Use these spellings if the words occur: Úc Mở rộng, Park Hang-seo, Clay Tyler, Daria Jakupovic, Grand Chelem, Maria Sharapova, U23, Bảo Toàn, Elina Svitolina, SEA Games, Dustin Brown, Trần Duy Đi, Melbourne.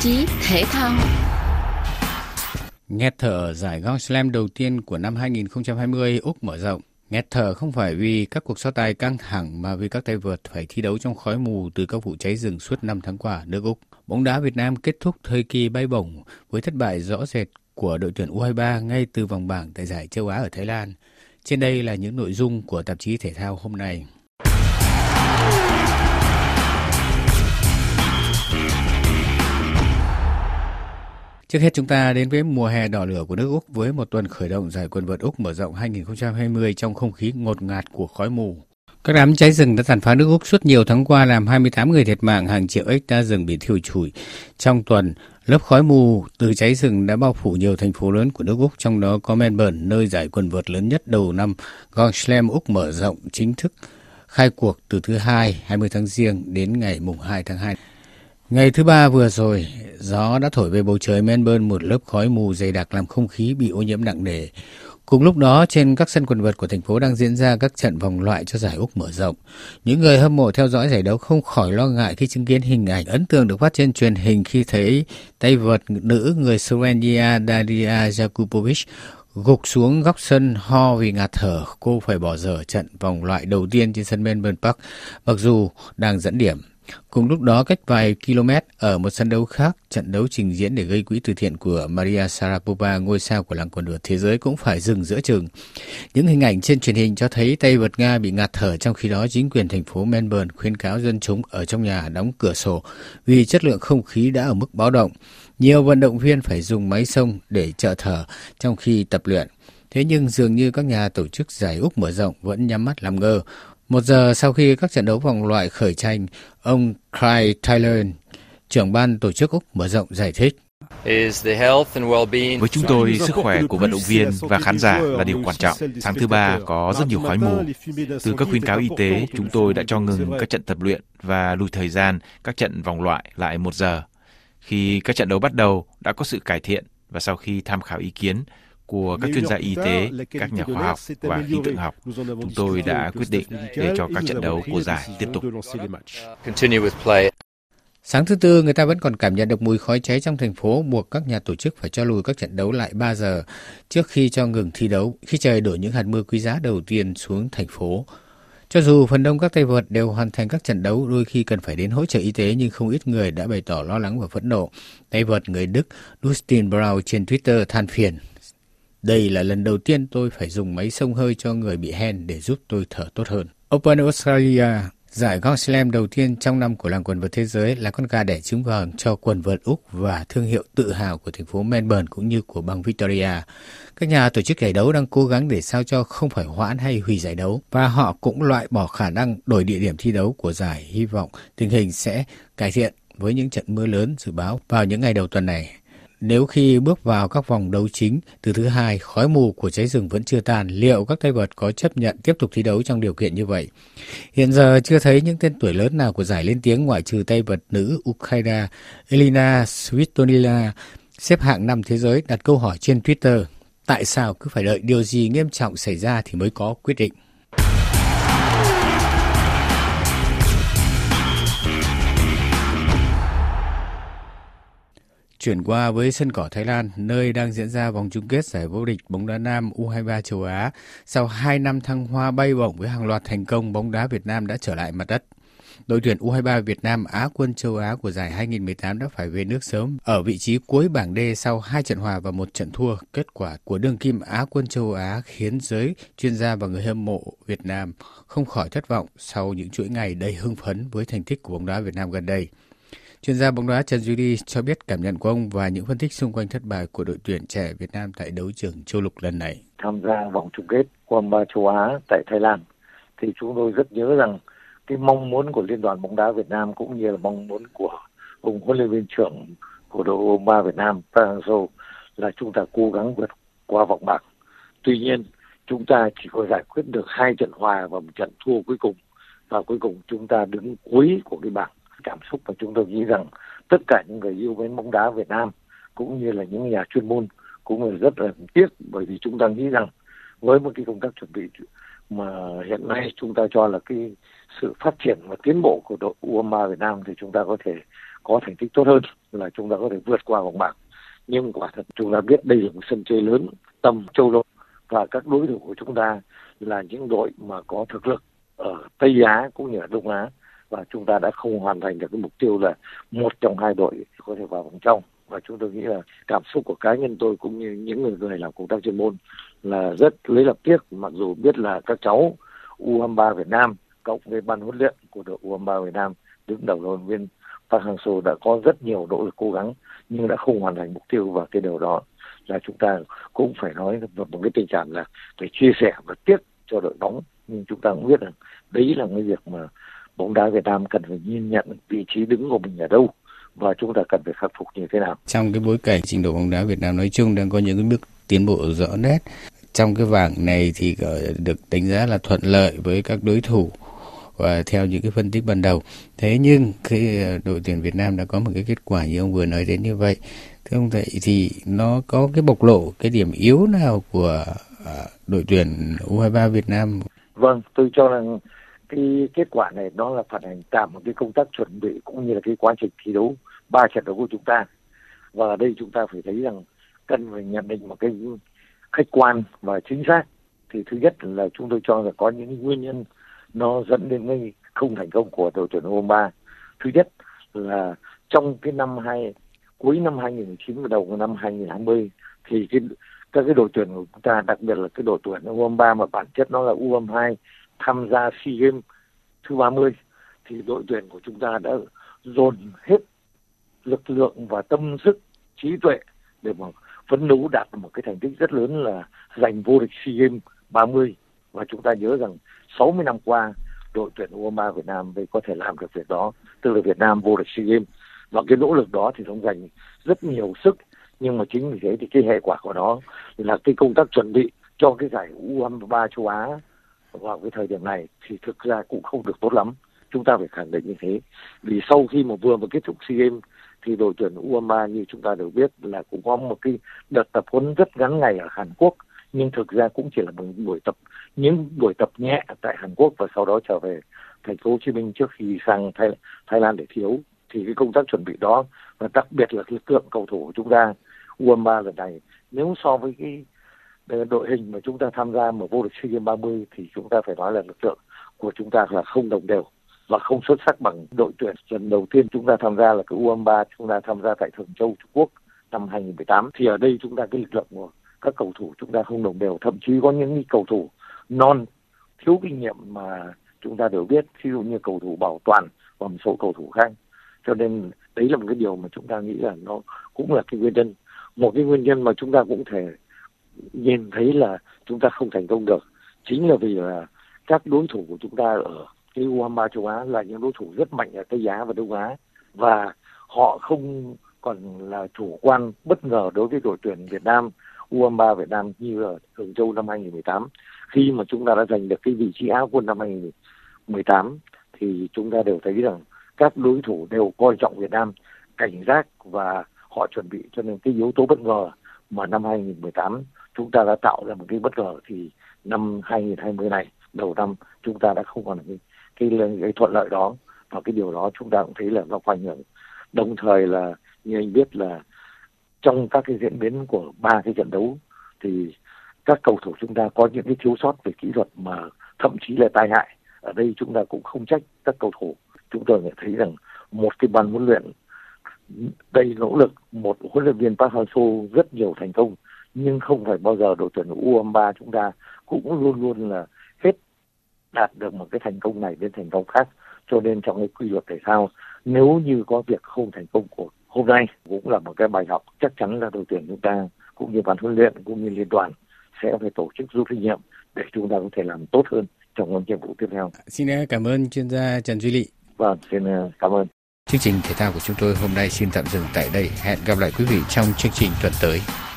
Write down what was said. tạp chí Thể thao. Nghẹt thở giải Grand Chelem đầu tiên của năm 2020 Úc mở rộng. Nghẹt thở không phải vì các cuộc so tài căng thẳng mà vì các tay vợt phải thi đấu trong khói mù từ các vụ cháy rừng suốt 5 tháng qua ở nước Úc. Bóng đá Việt Nam kết thúc thời kỳ bay bổng với thất bại rõ rệt của đội tuyển U23 ngay từ vòng bảng tại giải châu Á ở Thái Lan. Trên đây là những nội dung của tạp chí Thể thao hôm nay. Trước hết chúng ta đến với mùa hè đỏ lửa của nước Úc với một tuần khởi động giải quần vợt Úc mở rộng 2020 trong không khí ngột ngạt của khói mù. Các đám cháy rừng đã tàn phá nước Úc suốt nhiều tháng qua làm 28 người thiệt mạng, hàng triệu hecta rừng bị thiêu trụi. Trong tuần, lớp khói mù từ cháy rừng đã bao phủ nhiều thành phố lớn của nước Úc, trong đó có Melbourne, nơi giải quần vợt lớn nhất đầu năm Grand Chelem Úc mở rộng chính thức khai cuộc từ thứ Hai 20 tháng Giêng đến ngày 2 tháng 2. Ngày thứ Ba vừa rồi, gió đã thổi về bầu trời Melbourne một lớp khói mù dày đặc làm không khí bị ô nhiễm nặng nề. Cùng lúc đó, trên các sân quần vợt của thành phố đang diễn ra các trận vòng loại cho giải Úc mở rộng. Những người hâm mộ theo dõi giải đấu không khỏi lo ngại khi chứng kiến hình ảnh ấn tượng được phát trên truyền hình khi thấy tay vợt nữ người Slovenia Daria Jakupovic gục xuống góc sân ho vì ngạt thở. Cô phải bỏ dở trận vòng loại đầu tiên trên sân Melbourne Park, mặc dù đang dẫn điểm. Cùng lúc đó, cách vài km ở một sân đấu khác, trận đấu trình diễn để gây quỹ từ thiện của Maria Sharapova, ngôi sao của làng quần vợt thế giới, cũng phải dừng giữa chừng. Những hình ảnh trên truyền hình cho thấy tay vợt Nga bị ngạt thở, trong khi đó chính quyền thành phố Melbourne khuyến cáo dân chúng ở trong nhà đóng cửa sổ vì chất lượng không khí đã ở mức báo động. Nhiều vận động viên phải dùng máy xông để trợ thở trong khi tập luyện. Thế nhưng dường như các nhà tổ chức giải Úc mở rộng vẫn nhắm mắt làm ngơ. Một giờ sau khi các trận đấu vòng loại khởi tranh, ông Clay Tyler, trưởng ban tổ chức Úc mở rộng, giải thích. Với chúng tôi, sức khỏe của vận động viên và khán giả là điều quan trọng. Tháng thứ Ba có rất nhiều khói mù. Từ các khuyến cáo y tế, chúng tôi đã cho ngừng các trận tập luyện và lùi thời gian các trận vòng loại lại một giờ. Khi các trận đấu bắt đầu, đã có sự cải thiện và sau khi tham khảo ý kiến của các chuyên gia y tế, các nhà khoa học và khí tượng học, chúng tôi đã quyết định để cho các trận đấu của giải tiếp tục. Sáng thứ Tư, người ta vẫn còn cảm nhận được mùi khói cháy trong thành phố, buộc các nhà tổ chức phải cho lùi các trận đấu lại 3 giờ trước khi cho ngừng thi đấu, khi trời đổ những hạt mưa quý giá đầu tiên xuống thành phố. Cho dù phần đông các tay vợt đều hoàn thành các trận đấu, đôi khi cần phải đến hỗ trợ y tế, nhưng không ít người đã bày tỏ lo lắng và phẫn nộ. Tay vợt người Đức Dustin Brown trên Twitter than phiền: "Đây là lần đầu tiên tôi phải dùng máy xông hơi cho người bị hen để giúp tôi thở tốt hơn." Open Australia, giải Grand Chelem đầu tiên trong năm của làng quần vợt thế giới, là con gà đẻ trứng vàng cho quần vợt Úc và thương hiệu tự hào của thành phố Melbourne cũng như của bang Victoria. Các nhà tổ chức giải đấu đang cố gắng để sao cho không phải hoãn hay hủy giải đấu, và họ cũng loại bỏ khả năng đổi địa điểm thi đấu của giải, hy vọng tình hình sẽ cải thiện với những trận mưa lớn dự báo vào những ngày đầu tuần này. Nếu khi bước vào các vòng đấu chính từ thứ Hai, khói mù của cháy rừng vẫn chưa tan, liệu các tay vợt có chấp nhận tiếp tục thi đấu trong điều kiện như vậy? Hiện giờ chưa thấy những tên tuổi lớn nào của giải lên tiếng, ngoại trừ tay vợt nữ Ukraine Elina Svitolina, xếp hạng 5 thế giới, đặt câu hỏi trên Twitter: "Tại sao cứ phải đợi điều gì nghiêm trọng xảy ra thì mới có quyết định?" Chuyển qua với sân cỏ Thái Lan, nơi đang diễn ra vòng chung kết giải vô địch bóng đá nam U23 châu Á. Sau 2 năm thăng hoa bay bổng với hàng loạt thành công, bóng đá Việt Nam đã trở lại mặt đất. Đội tuyển U23 Việt Nam, Á quân châu Á của giải 2018, đã phải về nước sớm ở vị trí cuối bảng D sau 2 trận hòa và 1 trận thua. Kết quả của đương kim Á quân châu Á khiến giới chuyên gia và người hâm mộ Việt Nam không khỏi thất vọng sau những chuỗi ngày đầy hưng phấn với thành tích của bóng đá Việt Nam gần đây. Chuyên gia bóng đá Trần Duy Đi cho biết cảm nhận của ông và những phân tích xung quanh thất bại của đội tuyển trẻ Việt Nam tại đấu trường châu lục lần này. Tham gia vòng chung kết U23 châu Á tại Thái Lan thì chúng tôi rất nhớ rằng cái mong muốn của Liên đoàn bóng đá Việt Nam cũng như là mong muốn của ông huấn luyện viên trưởng của đội U23 Việt Nam Park Hang-seo là chúng ta cố gắng vượt qua vòng bảng. Tuy nhiên, chúng ta chỉ có giải quyết được 2 trận hòa và 1 trận thua cuối cùng, và cuối cùng chúng ta đứng cuối của cái bảng. Cảm xúc mà chúng tôi nghĩ rằng tất cả những người yêu mến bóng đá Việt Nam cũng như là những nhà chuyên môn cũng rất là tiếc, bởi vì chúng ta nghĩ rằng với một cái công tác chuẩn bị mà hiện nay chúng ta cho là cái sự phát triển và tiến bộ của đội U23 Việt Nam thì chúng ta có thể có thành tích tốt hơn, là chúng ta có thể vượt qua vòng bảng. Nhưng quả thật chúng ta biết đây là một sân chơi lớn tầm châu lục và các đối thủ của chúng ta là những đội mà có thực lực ở Tây Á cũng như ở Đông Á, và chúng ta đã không hoàn thành được cái mục tiêu là một trong hai đội có thể vào vòng trong. Và chúng tôi nghĩ là cảm xúc của cá nhân tôi cũng như những người làm công tác chuyên môn là rất lấy làm tiếc, mặc dù biết là các cháu U23 Việt Nam cộng với ban huấn luyện của đội U23 Việt Nam đứng đầu huấn luyện viên Park Hang-seo đã có rất nhiều nỗ lực cố gắng nhưng đã không hoàn thành mục tiêu, và cái điều đó là chúng ta cũng phải nói một cái tình trạng là phải chia sẻ và tiếc cho đội bóng. Nhưng chúng ta cũng biết rằng đấy là cái việc mà bóng đá Việt Nam cần phải nhìn nhận vị trí đứng của mình ở đâu và chúng ta cần phải khắc phục như thế nào. Trong cái bối cảnh trình độ bóng đá Việt Nam nói chung đang có những cái bước tiến bộ rõ nét, trong cái bảng này thì được đánh giá là thuận lợi với các đối thủ và theo những cái phân tích ban đầu. Thế nhưng khi đội tuyển Việt Nam đã có một cái kết quả như ông vừa nói đến như vậy, thưa ông, vậy thì nó có cái bộc lộ cái điểm yếu nào của đội tuyển U23 Việt Nam? Vâng, tôi cho rằng cái kết quả này đó là phản ánh cả một cái công tác chuẩn bị cũng như là cái quá trình thi đấu 3 trận đấu của chúng ta. Và ở đây chúng ta phải thấy rằng cần phải nhận định một cái khách quan và chính xác. Thì thứ nhất là chúng tôi cho rằng có những nguyên nhân nó dẫn đến cái không thành công của đội tuyển U23. Thứ nhất là trong cái cuối năm 2019 và đầu năm 2020 thì các cái đội tuyển của chúng ta, đặc biệt là cái đội tuyển U23 mà bản chất nó là U22 tham gia SEA Games thứ 30, thì đội tuyển của chúng ta đã dồn hết lực lượng và tâm sức, trí tuệ để mà phấn đấu đạt một cái thành tích rất lớn là giành vô địch SEA Games 30. Và chúng ta nhớ rằng 60 năm qua đội tuyển U23 Việt Nam mới có thể làm được việc đó, tức là Việt Nam vô địch SEA Games. Và cái nỗ lực đó thì nó dành rất nhiều sức, nhưng mà chính vì thế thì cái hệ quả của nó là cái công tác chuẩn bị cho cái giải U23 châu Á vào cái thời điểm này thì thực ra cũng không được tốt lắm. Chúng ta phải khẳng định như thế. Vì sau khi mà vừa mới kết thúc SEA Games thì đội tuyển U23 như chúng ta đều biết là cũng có một cái đợt tập huấn rất ngắn ngày ở Hàn Quốc, nhưng thực ra cũng chỉ là một buổi tập nhẹ tại Hàn Quốc và sau đó trở về thành phố Hồ Chí Minh trước khi sang Thái Lan để thi đấu. Thì cái công tác chuẩn bị đó và đặc biệt là lực lượng cầu thủ của chúng ta U23 lần này, nếu so với cái đội hình mà chúng ta tham gia mà vô địch SEA Games 30 thì chúng ta phải nói là lực lượng của chúng ta là không đồng đều và không xuất sắc bằng đội tuyển lần đầu tiên chúng ta tham gia là cái U23 chúng ta tham gia tại Thường Châu, Trung Quốc năm 2018. Thì ở đây chúng ta cái lực lượng của các cầu thủ chúng ta không đồng đều, thậm chí có những cầu thủ non thiếu kinh nghiệm mà chúng ta đều biết, ví dụ như cầu thủ Bảo Toàn và một số cầu thủ khác. Cho nên đấy là một cái điều mà chúng ta nghĩ là nó cũng là cái nguyên nhân. Một cái nguyên nhân mà chúng ta cũng thể nhìn thấy là chúng ta không thành công được chính là vì là các đối thủ của chúng ta ở cái U23 châu Á là những đối thủ rất mạnh ở Tây Á và Đông Á, và họ không còn là chủ quan bất ngờ đối với đội tuyển Việt Nam U23 Việt Nam như ở Thường Châu năm 2018. Khi mà chúng ta đã giành được cái vị trí Á quân năm 2018 thì chúng ta đều thấy rằng các đối thủ đều coi trọng Việt Nam, cảnh giác và họ chuẩn bị, cho nên cái yếu tố bất ngờ mà năm 2018 chúng ta đã tạo ra một cái bất ngờ thì năm 2020 này, đầu năm chúng ta đã không còn cái thuận lợi đó, và cái điều đó chúng ta cũng thấy là nó có ảnh hưởng. Đồng thời là như anh biết là trong các cái diễn biến của 3 cái trận đấu thì các cầu thủ chúng ta có những cái thiếu sót về kỹ thuật mà thậm chí là tai hại. Ở đây chúng ta cũng không trách các cầu thủ. Chúng tôi nhận thấy rằng một cái ban huấn luyện đầy nỗ lực, một huấn luyện viên Park Hang-seo rất nhiều thành công, nhưng không phải bao giờ đội tuyển U23 chúng ta cũng luôn luôn là hết đạt được một cái thành công này đến thành công khác. Cho nên trong cái quy luật thể thao, nếu như có việc không thành công của hôm nay cũng là một cái bài học, chắc chắn là đội tuyển chúng ta cũng như ban huấn luyện cũng như liên đoàn sẽ phải tổ chức rút kinh nghiệm để chúng ta có thể làm tốt hơn trong những nhiệm vụ tiếp theo. Xin cảm ơn chuyên gia Trần Duy Đi. Vâng, xin cảm ơn. Chương trình thể thao của chúng tôi hôm nay xin tạm dừng tại đây. Hẹn gặp lại quý vị trong chương trình tuần tới.